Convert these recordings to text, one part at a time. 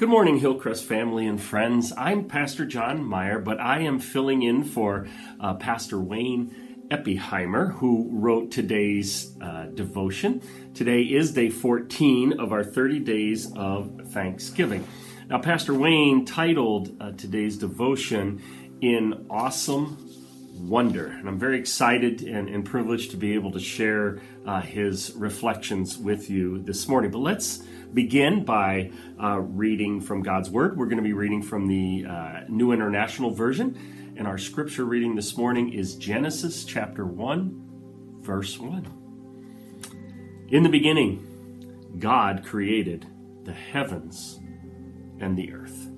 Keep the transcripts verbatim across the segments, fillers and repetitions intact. Good morning, Hillcrest family and friends. I'm Pastor John Meyer, but I am filling in for uh, Pastor Wayne Epiheimer, who wrote today's uh, devotion. Today is day fourteen of our thirty days of Thanksgiving. Now, Pastor Wayne titled uh, today's devotion, "In Awesome Wonder," and I'm very excited and, and privileged to be able to share uh, his reflections with you this morning. But let's begin by uh, reading from God's Word. We're going to be reading from the uh, New International Version, and our scripture reading this morning is Genesis chapter one, verse one. In the beginning, God created the heavens and the earth.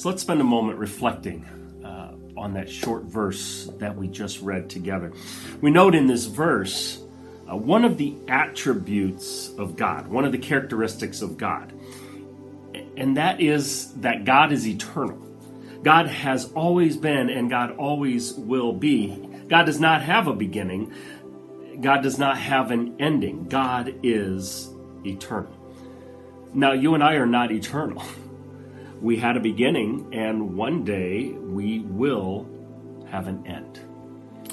So let's spend a moment reflecting on that short verse that we just read together. We note in this verse uh, one of the attributes of God, one of the characteristics of God, and that is that God is eternal. God has always been and God always will be. God does not have a beginning. God does not have an ending. God is eternal. Now, you and I are not eternal. We had a beginning, and one day we will have an end.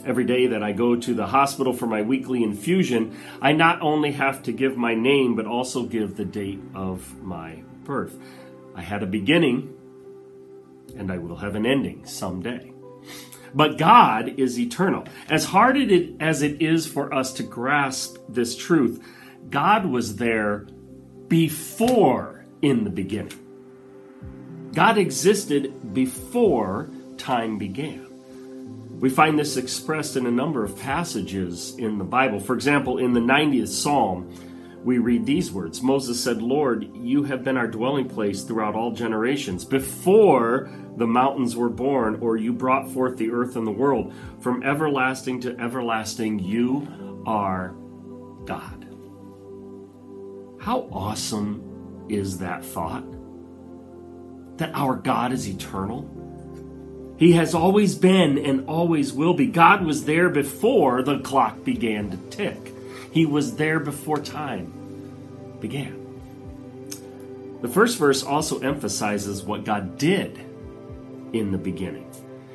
Every day that I go to the hospital for my weekly infusion, I not only have to give my name, but also give the date of my birth. I had a beginning, and I will have an ending someday. But God is eternal. As hard as it is for us to grasp this truth, God was there before in the beginning. God existed before time began. We find this expressed in a number of passages in the Bible. For example, in the ninetieth Psalm, we read these words. Moses said, "Lord, you have been our dwelling place throughout all generations. Before the mountains were born, or you brought forth the earth and the world, from everlasting to everlasting, you are God." How awesome is that thought? That our God is eternal. He has always been and always will be. God was there before the clock began to tick. He was there before time began. The first verse also emphasizes what God did in the beginning.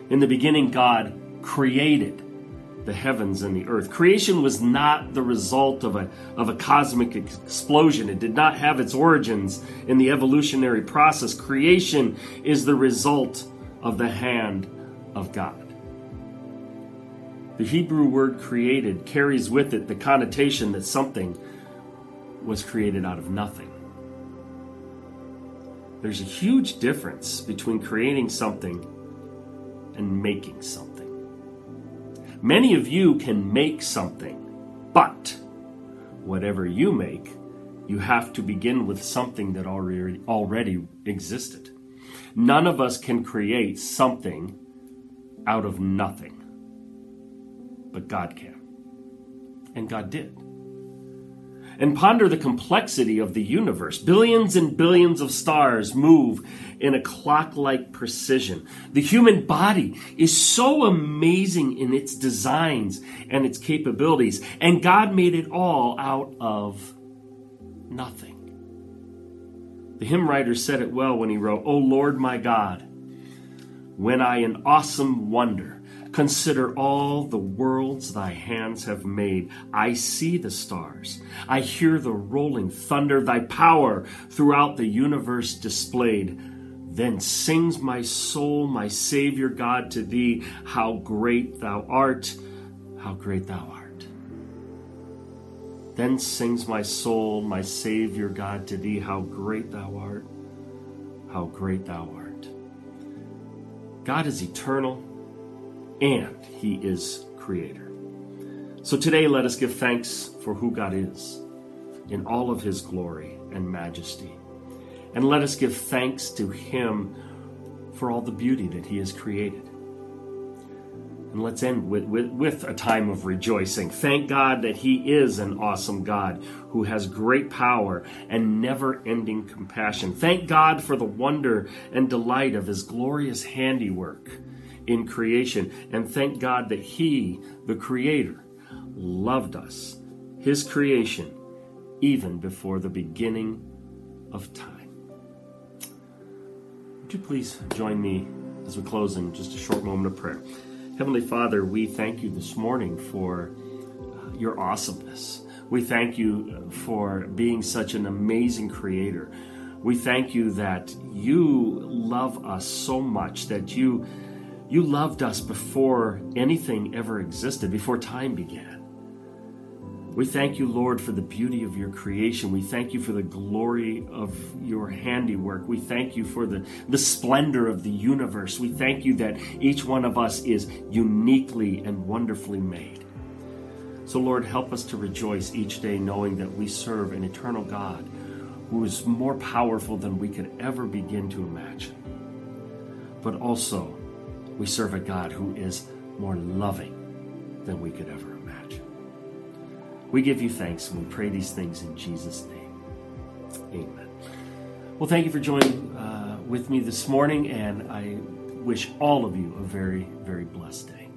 In the beginning, God created the heavens and the earth. Creation was not the result of a, of a cosmic explosion. It did not have its origins in the evolutionary process. Creation is the result of the hand of God. The Hebrew word created carries with it the connotation that something was created out of nothing. There's a huge difference between creating something and making something. Many of you can make something, but whatever you make, you have to begin with something that already already existed. None of us can create something out of nothing, but God can, and God did. And ponder the complexity of the universe. Billions and billions of stars move in a clock-like precision. The human body is so amazing in its designs and its capabilities, and God made it all out of nothing. The hymn writer said it well when he wrote, "O Lord my God, when I in awesome wonder consider all the worlds thy hands have made. I see the stars. I hear the rolling thunder. Thy power throughout the universe displayed. Then sings my soul, my Savior God, to thee. How great thou art. How great thou art. Then sings my soul, my Savior God, to thee. How great thou art. How great thou art." God is eternal, and he is creator. So today, let us give thanks for who God is in all of his glory and majesty. And let us give thanks to him for all the beauty that he has created. And let's end with, with, with a time of rejoicing. Thank God that he is an awesome God who has great power and never-ending compassion. Thank God for the wonder and delight of his glorious handiwork in creation, and thank God that he, the creator, loved us, his creation, even before the beginning of time. Would you please join me as we close in just a short moment of prayer? Heavenly Father, we thank you this morning for your awesomeness. We thank you for being such an amazing creator. We thank you that you love us so much, that you you loved us before anything ever existed, before time began. We thank you, Lord, for the beauty of your creation. We thank you for the glory of your handiwork. We thank you for the, the splendor of the universe. We thank you that each one of us is uniquely and wonderfully made. So, Lord, help us to rejoice each day knowing that we serve an eternal God who is more powerful than we could ever begin to imagine. But also, we serve a God who is more loving than we could ever imagine. We give you thanks and we pray these things in Jesus' name. Amen. Well, thank you for joining uh, with me this morning, and I wish all of you a very, very blessed day.